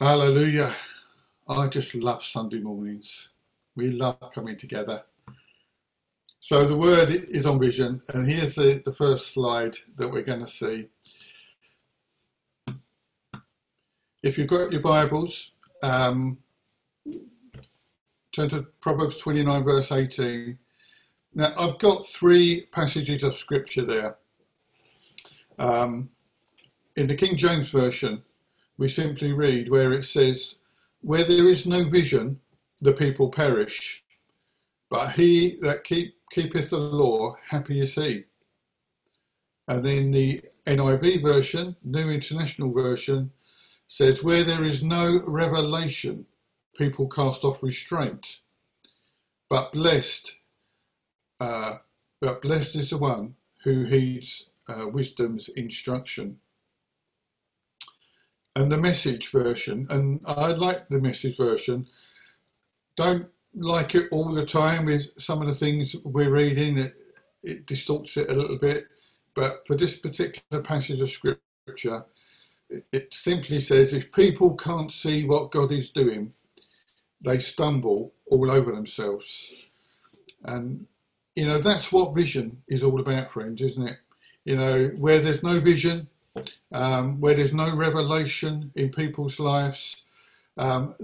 Hallelujah. I just love Sunday mornings. We love coming together. So the word is on vision, and here's the first slide that we're going to see. If you've got your Bibles, turn to Proverbs 29 verse 18. Now I've got three passages of scripture there. In the King James Version, we simply read where it says, "Where there is no vision, the people perish. But he that keepeth the law, happy is he." And then the NIV version, New International Version, says, "Where there is no revelation, people cast off restraint. But blessed is the one who heeds wisdom's instruction." And the Message version, and I like the Message version. Don't like it all the time with some of the things we're reading. It distorts it a little bit. But for this particular passage of scripture, it simply says, if people can't see what God is doing, they stumble all over themselves. And, you know, that's what vision is all about, friends, isn't it? You know, where there's no vision, where there's no revelation in people's lives, then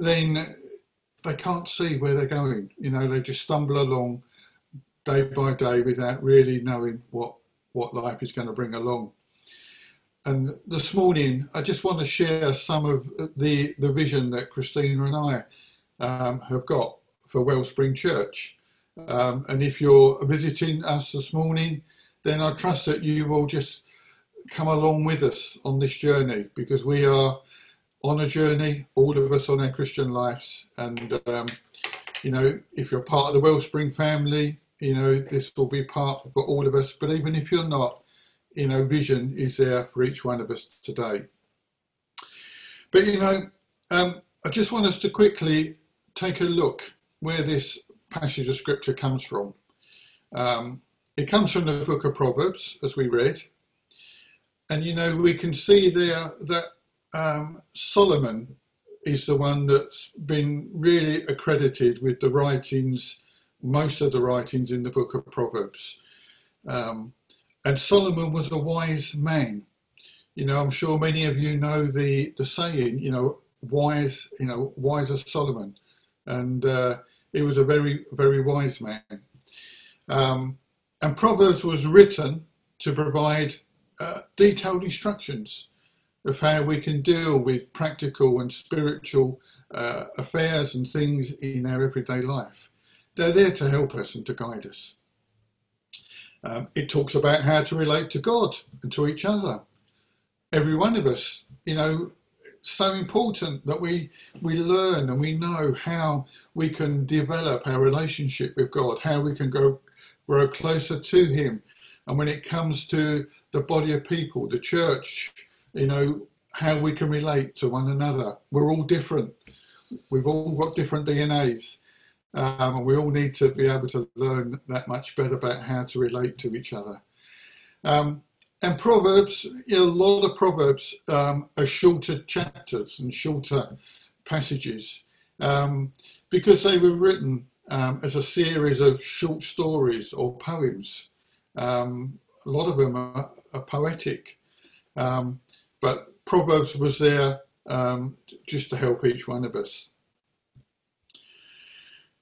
they can't see where they're going. You know, they just stumble along day by day without really knowing what life is going to bring along. And this morning, I just want to share some of the vision that Christina and I have got for Wellspring Church. And if you're visiting us this morning, then I trust that you will just come along with us on this journey, because we are on a journey, all of us, on our Christian lives. And you know, if you're part of the Wellspring family, you know, this will be part for all of us. But even if you're not, you know, vision is there for each one of us today. But you know, I just want us to quickly take a look where this passage of scripture comes from. It comes from the book of Proverbs, as we read. And, you know, we can see there that Solomon is the one that's been really accredited with the writings, most of the writings in the book of Proverbs. And Solomon was a wise man. You know, I'm sure many of you know the saying, you know, wise, you know, wise as Solomon. And he was a very, very wise man. And Proverbs was written to provide detailed instructions of how we can deal with practical and spiritual affairs and things in our everyday life. They're there to help us and to guide us. It talks about how to relate to God and to each other. Every one of us, you know, it's so important that we learn and we know how we can develop our relationship with God, how we can grow closer to him. And when it comes to the body of people, the church, you know, how we can relate to one another. We're all different. We've all got different DNAs. And we all need to be able to learn that much better about how to relate to each other. And Proverbs, you know, a lot of Proverbs are shorter chapters and shorter passages because they were written as a series of short stories or poems. A lot of them are poetic, but Proverbs was there just to help each one of us.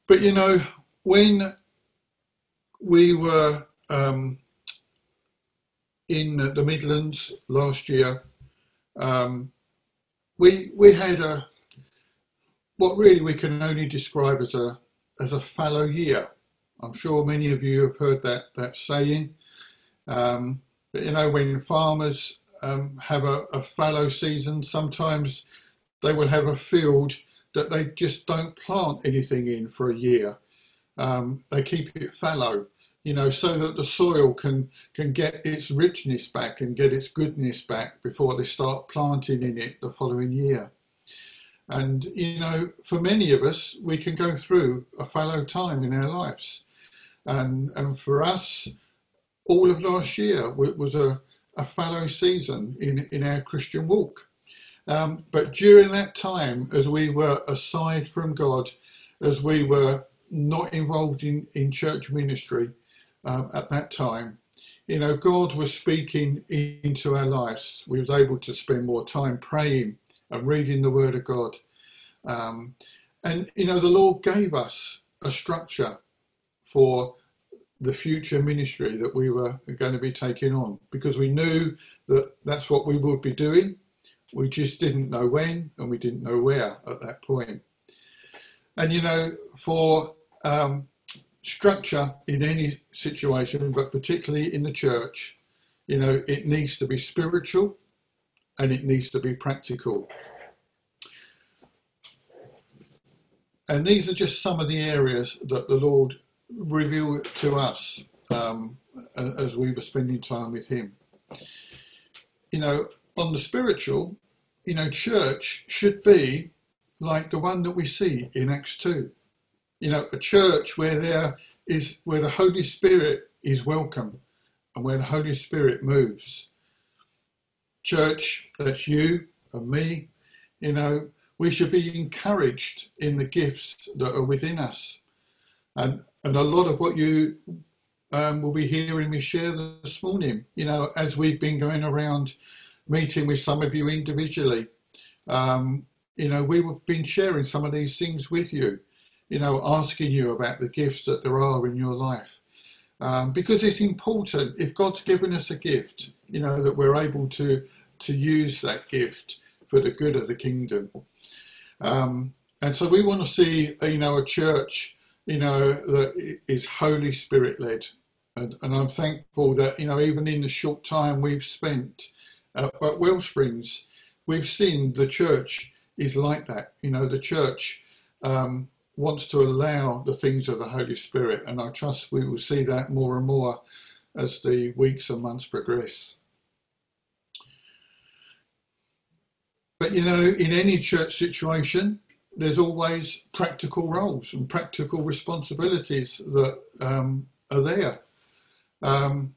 But you know, when we were in the Midlands last year, we had a what really we can only describe as a fallow year. I'm sure many of you have heard that saying. But you know, when farmers have a fallow season, sometimes they will have a field that they just don't plant anything in for a year. They keep it fallow, you know, so that the soil can get its richness back and get its goodness back before they start planting in it the following year. And, you know, for many of us, we can go through a fallow time in our lives. And for us, all of last year was a fallow season in our Christian walk. But during that time, as we were aside from God, as we were not involved in church ministry at that time, you know, God was speaking into our lives. We was able to spend more time praying and reading the Word of God. And, you know, the Lord gave us a structure for the future ministry that we were going to be taking on, because we knew that that's what we would be doing. We just didn't know when and we didn't know where at that point. And, you know, for structure in any situation, but particularly in the church, you know, it needs to be spiritual and it needs to be practical. And these are just some of the areas that the Lord revealed to us as we were spending time with him. You know, on the spiritual, you know, church should be like the one that we see in Acts 2. You know, a church where the Holy Spirit is welcome and where the Holy Spirit moves. Church, that's you and me, you know, we should be encouraged in the gifts that are within us. And a lot of what you will be hearing me share this morning, you know, as we've been going around meeting with some of you individually, you know, we've been sharing some of these things with you, you know, asking you about the gifts that there are in your life. Because it's important, if God's given us a gift, you know, that we're able to use that gift for the good of the kingdom. And so we want to see, you know, a church, you know, that is Holy Spirit led. And I'm thankful that, you know, even in the short time we've spent at Wellsprings, we've seen the church is like that. You know, the church wants to allow the things of the Holy Spirit. And I trust we will see that more and more as the weeks and months progress. But, you know, in any church situation, there's always practical roles and practical responsibilities that are there. And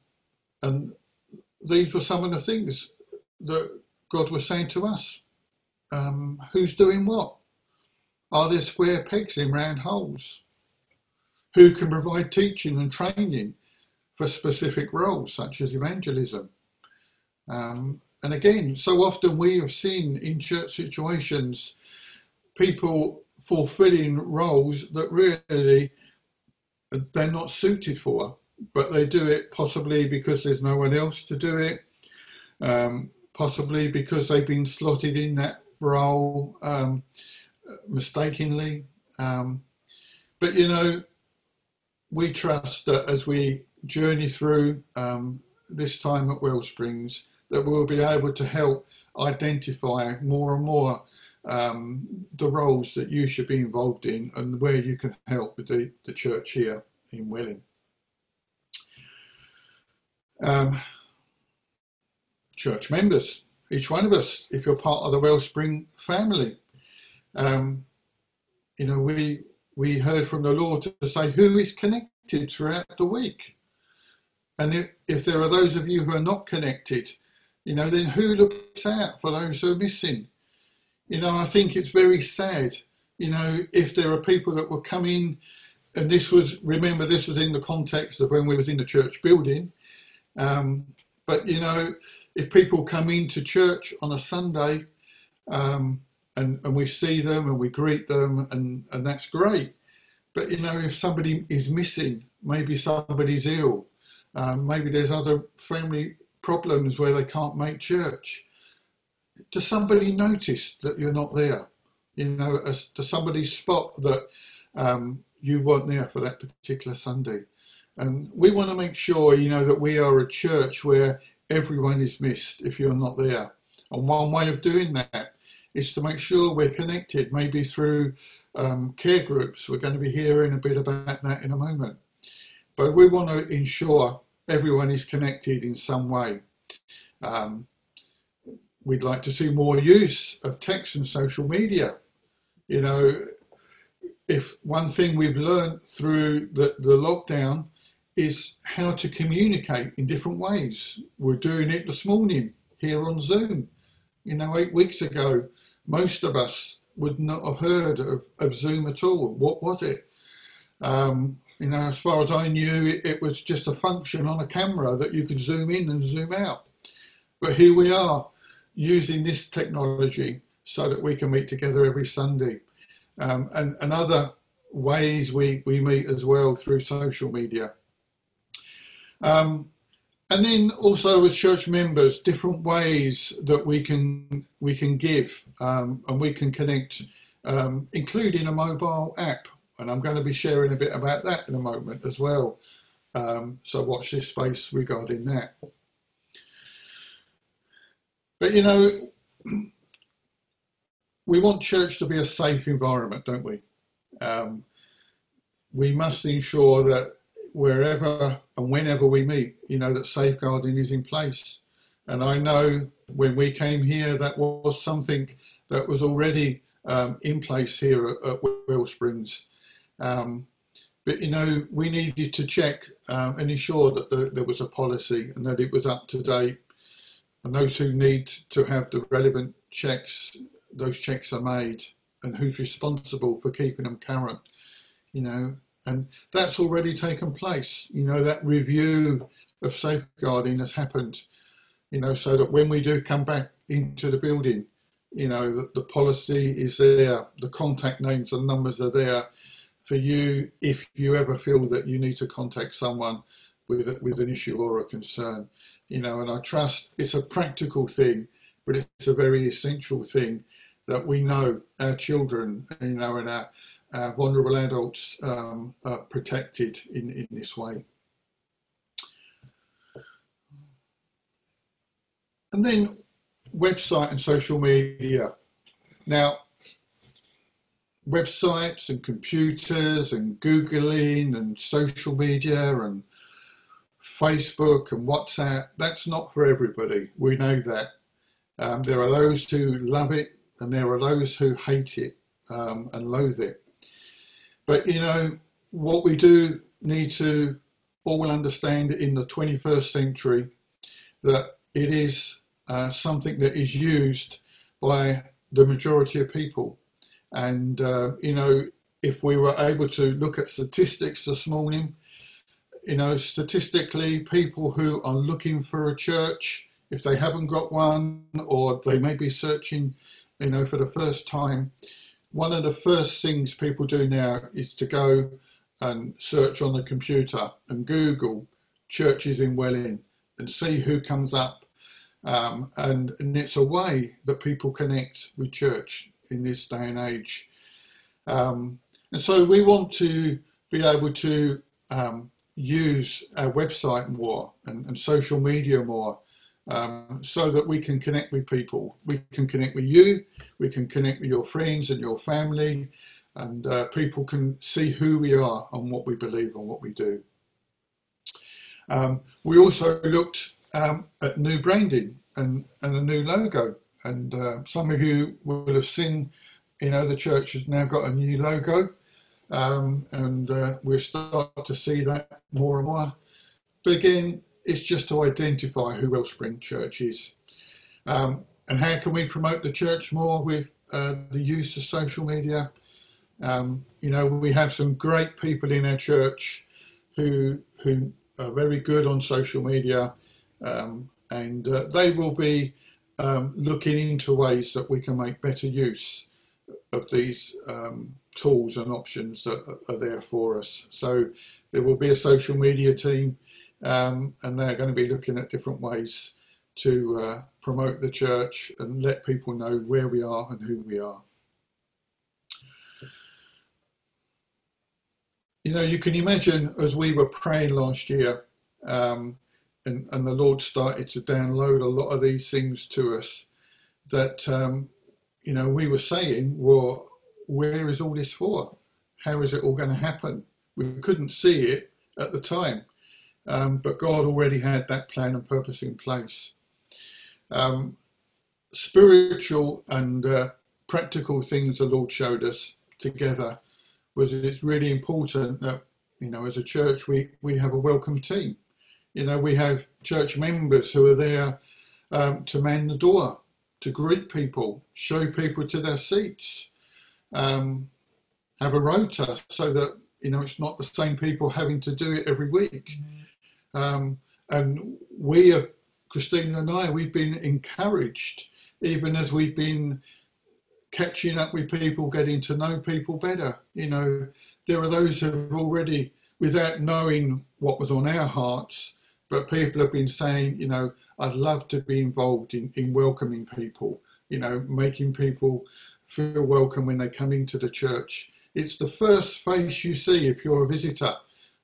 these were some of the things that God was saying to us. Who's doing what? Are there square pegs in round holes? Who can provide teaching and training for specific roles such as evangelism? And again, so often we have seen in church situations people fulfilling roles that really they're not suited for, but they do it possibly because there's no one else to do it, possibly because they've been slotted in that role mistakenly. But, you know, we trust that as we journey through this time at Wellsprings, that we'll be able to help identify more and more the roles that you should be involved in and where you can help with the church here in Welling. Church members, each one of us, if you're part of the Wellspring family, you know, we heard from the Lord to say who is connected throughout the week. And if there are those of you who are not connected, you know, then who looks out for those who are missing? You know, I think it's very sad, you know, if there are people that will come in, and this was in the context of when we was in the church building. But, you know, if people come into church on a Sunday and we see them and we greet them and that's great. But, you know, if somebody is missing, maybe somebody's ill, maybe there's other family problems where they can't make church. Does somebody notice that you're not there? You know, does somebody spot that you weren't there for that particular Sunday? And we want to make sure, you know, that we are a church where everyone is missed if you're not there. And one way of doing that is to make sure we're connected, maybe through care groups. We're going to be hearing a bit about that in a moment. But we want to ensure everyone is connected in some way. We'd like to see more use of text and social media. You know, if one thing we've learned through the lockdown is how to communicate in different ways. We're doing it this morning here on Zoom. You know, 8 weeks ago, most of us would not have heard of Zoom at all. What was it? You know, as far as I knew, it was just a function on a camera that you could zoom in and zoom out. But here we are using this technology so that we can meet together every Sunday. And other ways we meet as well through social media. And then also as church members, different ways that we can give and we can connect, including a mobile app. And I'm going to be sharing a bit about that in a moment as well. So watch this space regarding that. But you know, we want church to be a safe environment, don't we? We must ensure that wherever and whenever we meet, you know, that safeguarding is in place. And I know when we came here, that was something that was already in place here at Wellsprings. But, you know, we needed to check and ensure that there was a policy and that it was up to date. And those who need to have the relevant checks, those checks are made, and who's responsible for keeping them current, you know, and that's already taken place. You know, that review of safeguarding has happened, you know, so that when we do come back into the building, you know, the policy is there, the contact names and numbers are there for you if you ever feel that you need to contact someone with an issue or a concern, you know, and I trust it's a practical thing, but it's a very essential thing that we know our children, you know, and our vulnerable adults are protected in this way. And then website and social media. Now, websites and computers and Googling and social media and Facebook and WhatsApp, that's not for everybody. We know that. There are those who love it, and there are those who hate it and loathe it. But, you know, what we do need to all understand in the 21st century, that it is something that is used by the majority of people. And, you know, if we were able to look at statistics this morning, you know, statistically, people who are looking for a church, if they haven't got one, or they may be searching, you know, for the first time, one of the first things people do now is to go and search on the computer and Google churches in Welling and see who comes up. And it's a way that people connect with church in this day and age. And so we want to be able to use our website more and social media more. So that we can connect with people. We can connect with you, we can connect with your friends and your family, and people can see who we are and what we believe and what we do. We also looked at new branding and a new logo, and some of you will have seen, you know, the church has now got a new logo, and we'll start to see that more and more. But again, it's just to identify who Wellspring Church is. And how can we promote the church more with the use of social media? You know, we have some great people in our church who are very good on social media, and they will be looking into ways that we can make better use of these tools and options that are there for us. So there will be a social media team, and they're going to be looking at different ways to promote the church and let people know where we are and who we are. You know, you can imagine as we were praying last year, and the Lord started to download a lot of these things to us, that, you know, we were saying, well, where is all this for? How is it all going to happen? We couldn't see it at the time. But God already had that plan and purpose in place. Spiritual and practical things the Lord showed us together was that it's really important that, you know, as a church, we have a welcome team. You know, we have church members who are there to man the door, to greet people, show people to their seats, have a rota so that, you know, it's not the same people having to do it every week. Mm-hmm. And we, Christina and I, we've been encouraged, even as we've been catching up with people, getting to know people better. You know, there are those who have already, without knowing what was on our hearts, but people have been saying, you know, I'd love to be involved in welcoming people, you know, making people feel welcome when they come into the church. It's the first face you see if you're a visitor,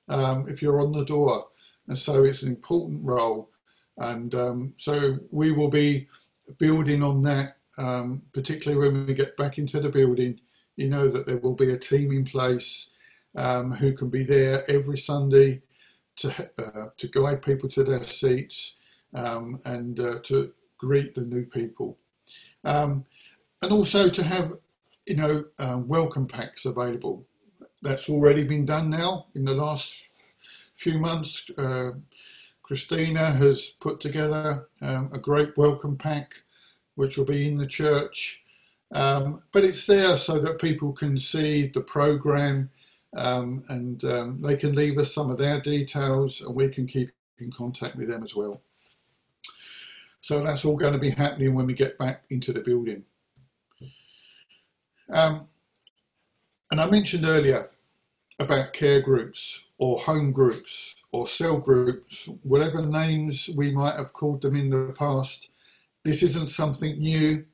if you're on the door. And so it's an important role. And so we will be building on that, particularly when we get back into the building, you know, that there will be a team in place who can be there every Sunday to guide people to their seats and to greet the new people. And also to have, you know, welcome packs available. That's already been done now in the last few months. Christina has put together a great welcome pack, which will be in the church. But it's there so that people can see the program and they can leave us some of their details and we can keep in contact with them as well. So that's all going to be happening when we get back into the building. And I mentioned earlier about care groups or home groups or cell groups, whatever names we might have called them in the past. This isn't something new,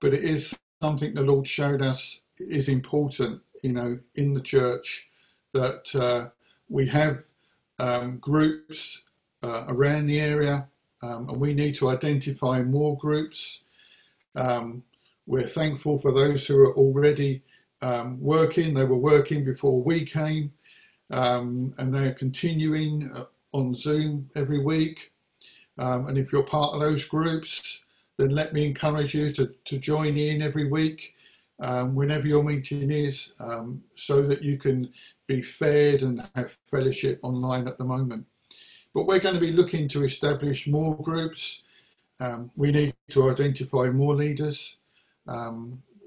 but it is something the Lord showed us is important, you know, in the church, that we have groups around the area, and we need to identify more groups. We're thankful for those who are already working. They were working before we came, and they're continuing on Zoom every week. And if you're part of those groups, then let me encourage you to join in every week, whenever your meeting is, so that you can be fed and have fellowship online at the moment. But we're going to be looking to establish more groups. We need to identify more leaders.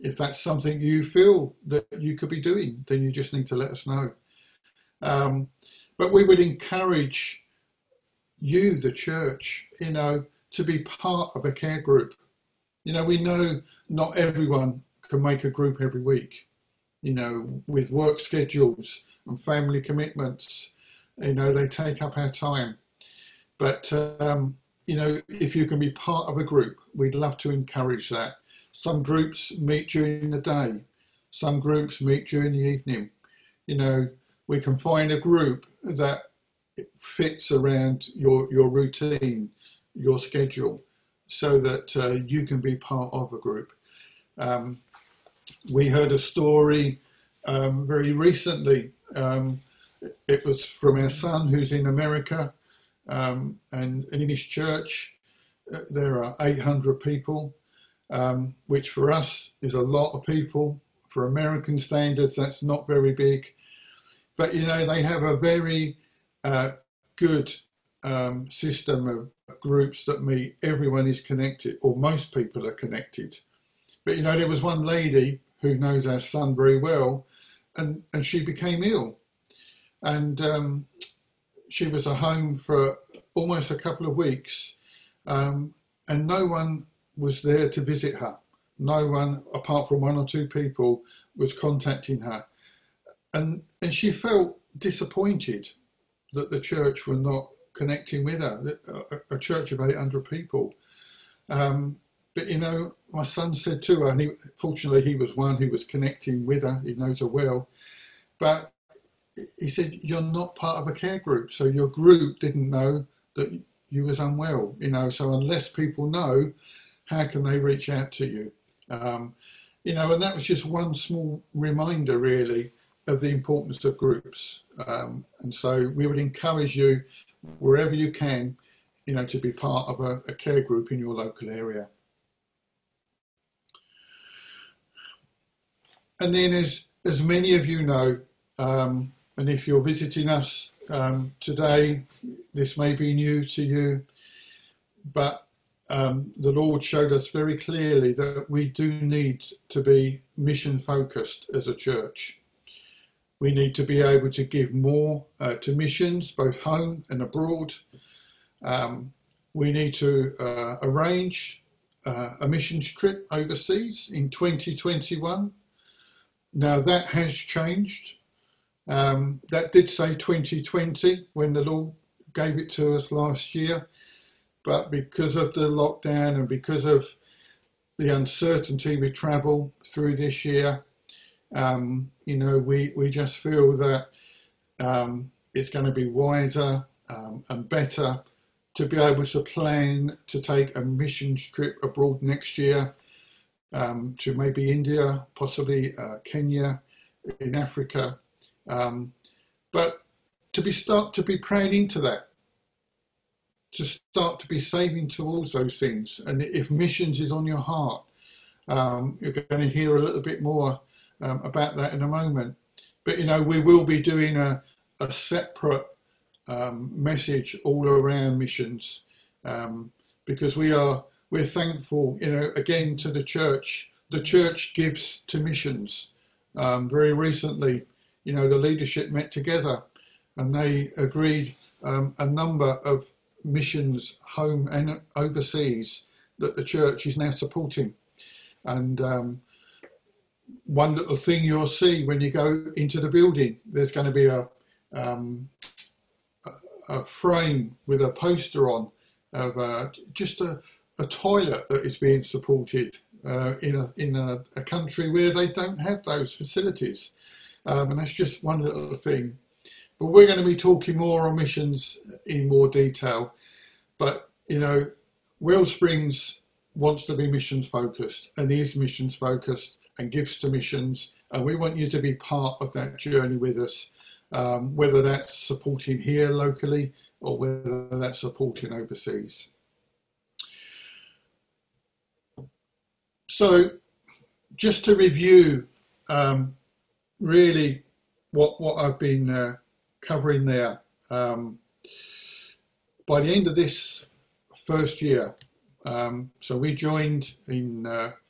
If that's something you feel that you could be doing, then you just need to let us know. But we would encourage you, the church, you know, to be part of a care group. You know, we know not everyone can make a group every week, you know, with work schedules and family commitments, you know, they take up our time. But, you know, if you can be part of a group, we'd love to encourage that. Some groups meet during the day, some groups meet during the evening. You know, we can find a group that it fits around your routine, your schedule, so that you can be part of a group. We heard a story very recently. It was from our son who's in America, and in his church there are 800 people, which for us is a lot of people. For American standards, that's not very big. But, you know, they have a very good system of groups that meet. Everyone is connected, or most people are connected. But, you know, there was one lady who knows our son very well, and she became ill, and she was at home for almost a couple of weeks, and no one was there to visit her. No one, apart from one or two people, was contacting her, and she felt disappointed that the church were not connecting with her, a church of 800 people. But, you know, my son said to her, and he, fortunately he was one who was connecting with her, he knows her well, but he said, you're not part of a care group, so your group didn't know that you was unwell, you know, so unless people know, how can they reach out to you? You know, and that was just one small reminder, really, of the importance of groups, and so we would encourage you, wherever you can, you know, to be part of a care group in your local area. And then, as many of you know, and if you're visiting us today, this may be new to you, but the Lord showed us very clearly that we do need to be mission focused as a church. We need to be able to give more to missions, both home and abroad. We need to arrange a missions trip overseas in 2021. Now that has changed. That did say 2020 when the Lord gave it to us last year. But because of the lockdown and because of the uncertainty with travel through this year, you know, we just feel that it's going to be wiser and better to be able to plan to take a missions trip abroad next year, to maybe India, possibly Kenya, in Africa, but to be praying into that, to start to be saving towards those things. And if missions is on your heart, you're going to hear a little bit more about that in a moment. But you know, we will be doing a separate message all around missions, because we're thankful, you know, again to the church. The church gives to missions. Very recently, you know, the leadership met together and they agreed a number of missions home and overseas that the church is now supporting. And one little thing you'll see when you go into the building, there's going to be a frame with a poster on of just a toilet that is being supported in a country where they don't have those facilities. And that's just one little thing. But we're going to be talking more on missions in more detail. But, you know, Wellsprings wants to be missions focused and is missions focused and gives to missions. And we want you to be part of that journey with us, whether that's supporting here locally or whether that's supporting overseas. So just to review really what I've been covering there. By the end of this first year, so we joined in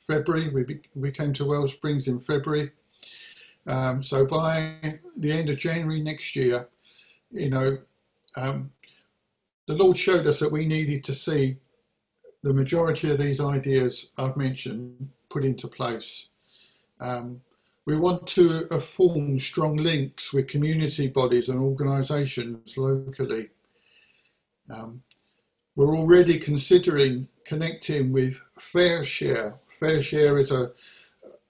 February, we came to Wellsprings in February. So by the end of January next year, you know, the Lord showed us that we needed to see the majority of these ideas I've mentioned put into place. We want to form strong links with community bodies and organisations locally. We're already considering connecting with Fair Share. Fair Share is an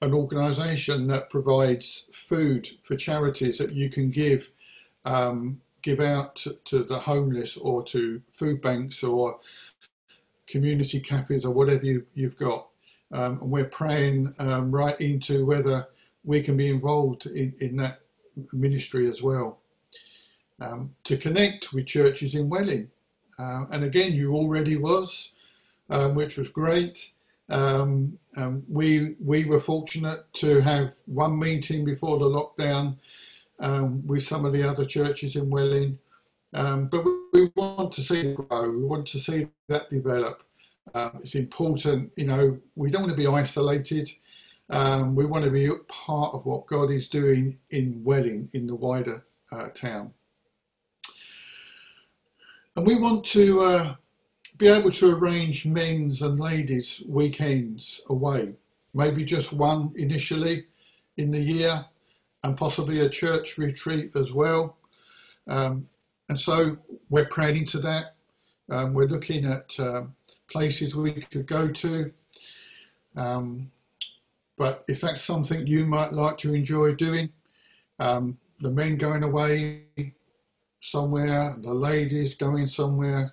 organisation that provides food for charities that you can give out to the homeless or to food banks or community cafes or whatever you've got. And we're praying right into whether we can be involved in that ministry as well. To connect with churches in Welling. And again, you already was, which was great. We were fortunate to have one meeting before the lockdown with some of the other churches in Welling. But we want to see it grow. We want to see that develop. It's important, you know, we don't want to be isolated. We want to be part of what God is doing in Welling, in the wider town. And we want to be able to arrange men's and ladies' weekends away. Maybe just one initially in the year, and possibly a church retreat as well. And so we're praying into that. We're looking at places we could go to. But if that's something you might like to enjoy doing, the men going away somewhere, the ladies going somewhere,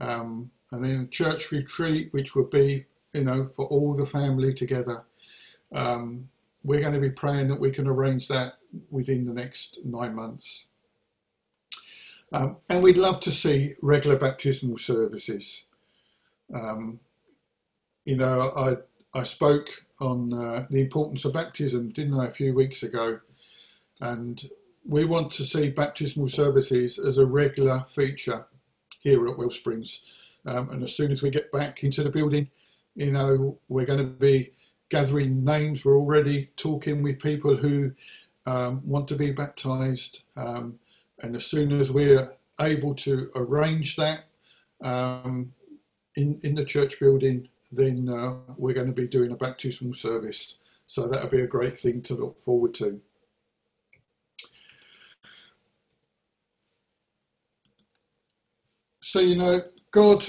and then a church retreat, which would be, you know, for all the family together. We're going to be praying that we can arrange that within the next 9 months. And we'd love to see regular baptismal services. You know, I spoke on the importance of baptism, didn't I, a few weeks ago, and we want to see baptismal services as a regular feature here at Wellsprings. And as soon as we get back into the building, you know, we're going to be gathering names. We're already talking with people who want to be baptized. And as soon as we're able to arrange that in the church building, then we're going to be doing a baptismal service. So that'll be a great thing to look forward to. So, you know, God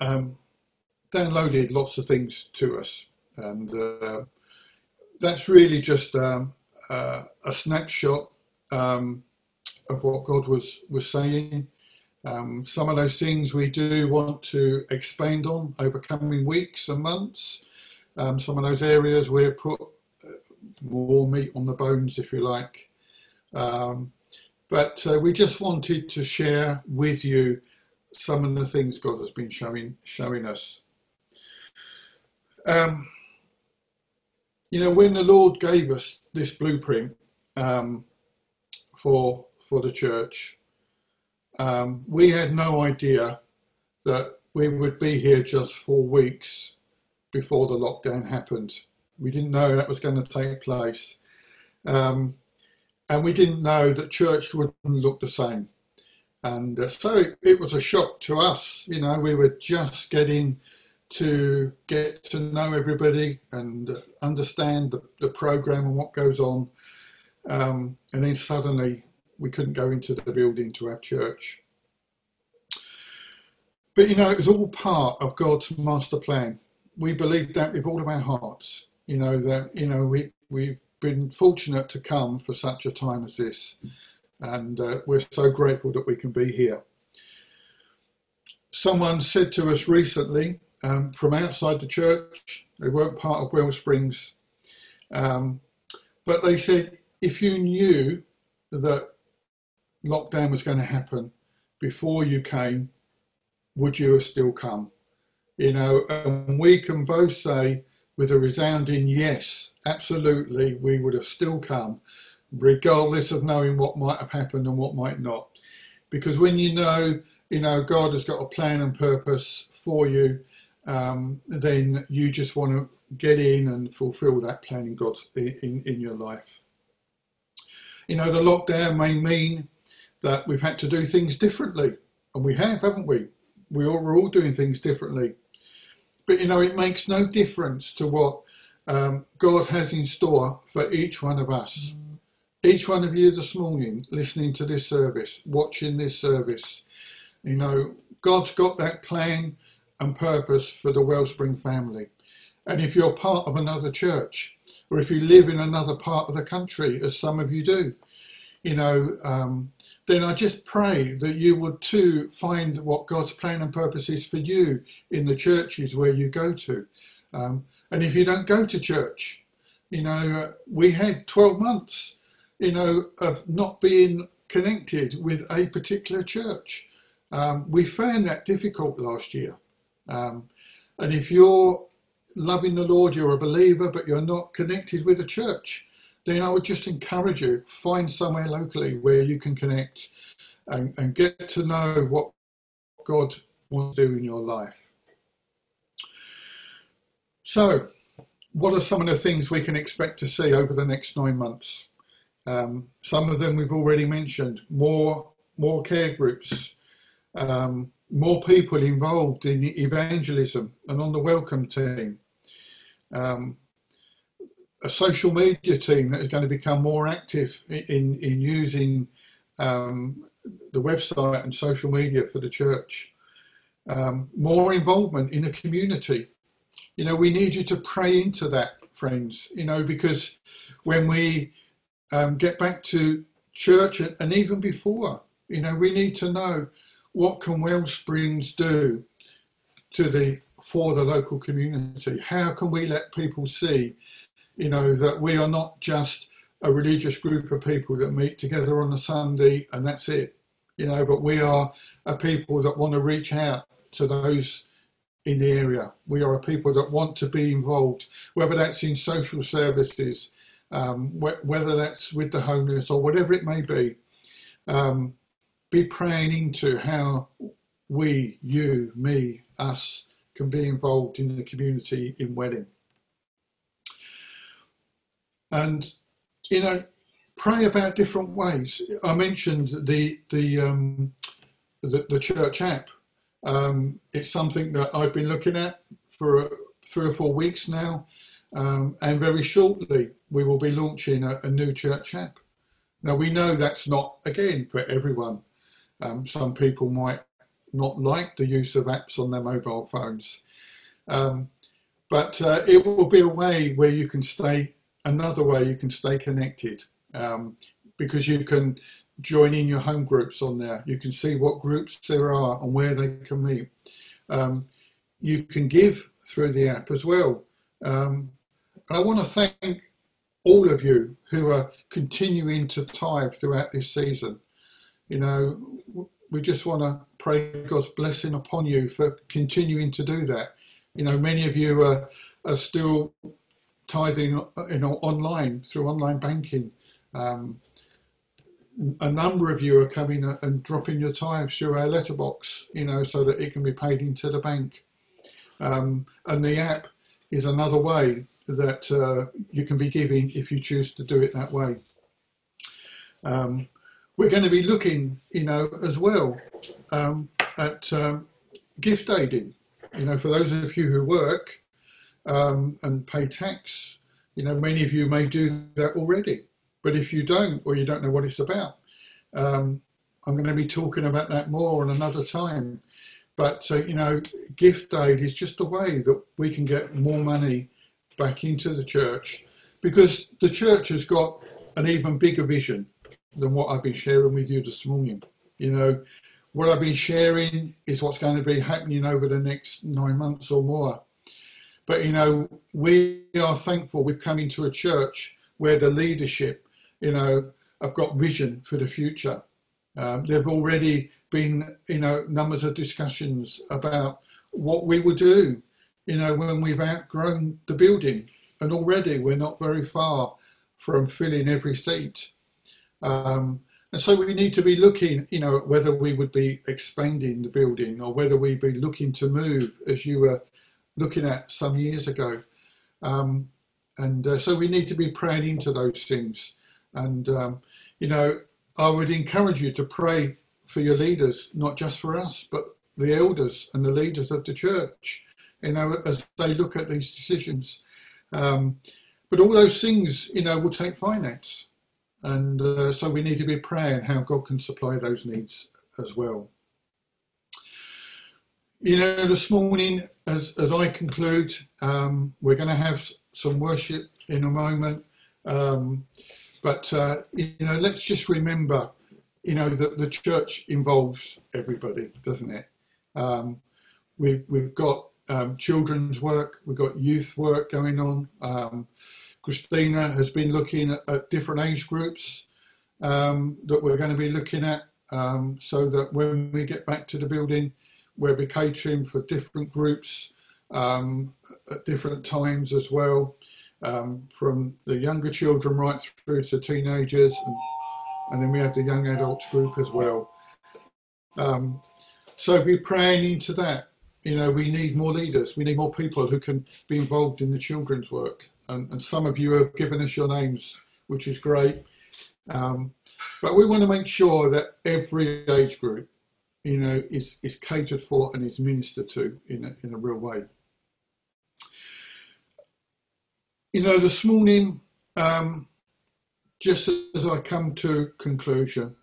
downloaded lots of things to us. And that's really just a snapshot of what God was saying. Some of those things we do want to expand on over coming weeks and months. Some of those areas we'll put more meat on the bones, if you like. But we just wanted to share with you some of the things God has been showing us. You know, when the Lord gave us this blueprint for the church, we had no idea that we would be here just 4 weeks before the lockdown happened. We didn't know that was going to take place. And we didn't know that church wouldn't look the same. And so it was a shock to us. You know, we were just getting to get to know everybody and understand the program and what goes on. And then suddenly we couldn't go into the building to our church. But, you know, it was all part of God's master plan. We believe that with all of our hearts, you know, that, you know, we've been fortunate to come for such a time as this. And we're so grateful that we can be here. Someone said to us recently from outside the church, they weren't part of Wellsprings, but they said, if you knew that lockdown was going to happen before you came, would you have still come? You know, and we can both say with a resounding yes, absolutely, we would have still come, regardless of knowing what might have happened and what might not. Because when you know, God has got a plan and purpose for you, then you just want to get in and fulfill that plan in God's in your life. You know, the lockdown may mean that we've had to do things differently, and we have, haven't we? We're all doing things differently. But, you know, it makes no difference to what God has in store for each one of us. Each one of you this morning, listening to this service, watching this service, you know, God's got that plan and purpose for the Wellspring family. And if you're part of another church, or if you live in another part of the country, as some of you do, you know, then I just pray that you would too find what God's plan and purpose is for you in the churches where you go to. And if you don't go to church, you know, we had 12 months, you know, of not being connected with a particular church. We found that difficult last year. And if you're loving the Lord, you're a believer, but you're not connected with a church, then I would just encourage you, find somewhere locally where you can connect and get to know what God wants to do in your life. So, what are some of the things we can expect to see over the next 9 months? Some of them we've already mentioned, more care groups, more people involved in evangelism and on the welcome team. A social media team that is going to become more active in using the website and social media for the church. More involvement in the community. You know, we need you to pray into that, friends, you know, because when we get back to church and even before, you know, we need to know what can Wellsprings do for the local community. How can we let people see, you know, that we are not just a religious group of people that meet together on a Sunday and that's it, you know, but we are a people that want to reach out to those in the area. We are a people that want to be involved, whether that's in social services, whether that's with the homeless or whatever it may be. Be praying into how we, you, me, us can be involved in the community in Welling. And, you know, pray about different ways. I mentioned the church app. It's something that I've been looking at for 3 or 4 weeks now, and very shortly we will be launching a new church app. Now, we know that's not, again, for everyone. Some people might not like the use of apps on their mobile phones, but it will be a way where you can stay, another way you can stay connected, because you can join in your home groups on there. You can see what groups there are and where they can meet. You can give through the app as well. And I want to thank all of you who are continuing to tithe throughout this season. You know, we just want to pray God's blessing upon you for continuing to do that. You know, many of you are still tithing, you know, online, through online banking. A number of you are coming and dropping your tithes through our letterbox, you know, so that it can be paid into the bank. And the app is another way that you can be giving if you choose to do it that way. We're going to be looking, you know, as well at gift aiding. You know, for those of you who work and pay tax, you know, many of you may do that already. But if you don't, or you don't know what it's about, I'm going to be talking about that more on another time. But, you know, gift aid is just a way that we can get more money back into the church, because the church has got an even bigger vision than what I've been sharing with you this morning. You know, what I've been sharing is what's going to be happening over the next 9 months or more. But, you know, we are thankful we've come into a church where the leadership, you know, I've got vision for the future. There have already been, you know, numbers of discussions about what we will do, you know, when we've outgrown the building. And already we're not very far from filling every seat. And so we need to be looking, you know, whether we would be expanding the building or whether we'd be looking to move, as you were looking at some years ago. So we need to be praying into those things. And, you know, I would encourage you to pray for your leaders, not just for us, but the elders and the leaders of the church, you know, as they look at these decisions. But all those things, you know, will take finance. And so we need to be praying how God can supply those needs as well. You know, this morning, as I conclude, we're going to have some worship in a moment. But you know, let's just remember, you know, that the church involves everybody, doesn't it? We've got children's work, we've got youth work going on. Christina has been looking at different age groups that we're going to be looking at, so that when we get back to the building, we'll be catering for different groups at different times as well, from the younger children right through to teenagers, and then we have the young adults group as well. So be praying into that. You know, we need more leaders, we need more people who can be involved in the children's work, and some of you have given us your names, which is great, but we want to make sure that every age group, you know, is catered for and is ministered to in a real way. You know, this morning, just as I come to conclusion,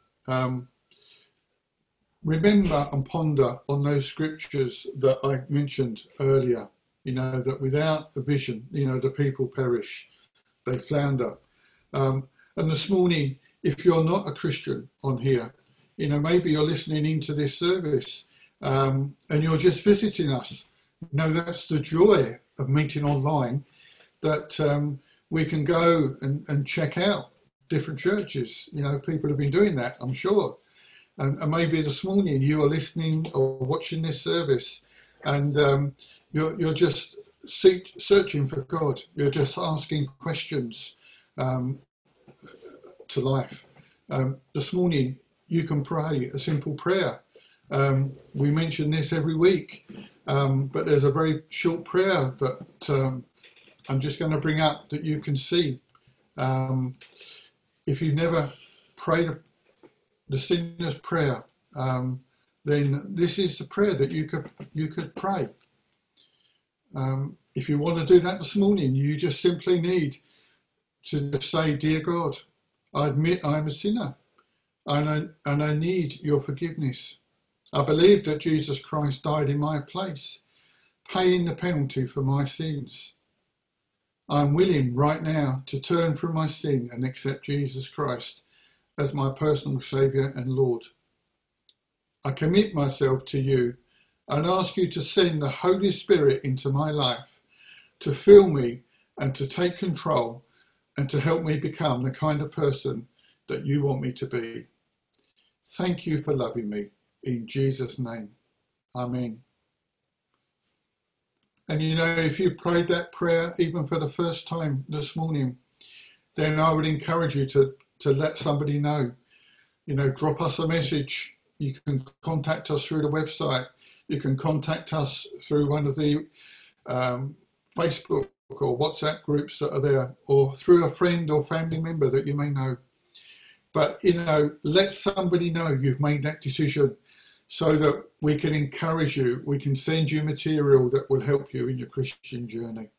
remember and ponder on those scriptures that I mentioned earlier. You know, that without the vision, you know, the people perish, they flounder. And this morning, if you're not a Christian on here, you know, maybe you're listening into this service and you're just visiting us. You know, that's the joy of meeting online, that we can go and check out different churches. You know, people have been doing that, I'm sure. And maybe this morning you are listening or watching this service, and you're just searching for God. You're just asking questions to life. This morning you can pray a simple prayer We mention this every week, but there's a very short prayer that I'm just going to bring up that you can see. If you've never prayed the sinner's prayer, then this is the prayer that you could pray. If you want to do that this morning, you just simply need to just say, "Dear God, I admit I'm a sinner, and I need your forgiveness. I believe that Jesus Christ died in my place, paying the penalty for my sins. I'm willing right now to turn from my sin and accept Jesus Christ as my personal Saviour and Lord. I commit myself to you and ask you to send the Holy Spirit into my life, to fill me and to take control and to help me become the kind of person that you want me to be. Thank you for loving me. In Jesus' name. Amen." And you know, if you prayed that prayer even for the first time this morning, then I would encourage you to let somebody know. You know, drop us a message. You can contact us through the website. You can contact us through one of the Facebook or WhatsApp groups that are there, or through a friend or family member that you may know. But, you know, let somebody know you've made that decision, so that we can encourage you, we can send you material that will help you in your Christian journey.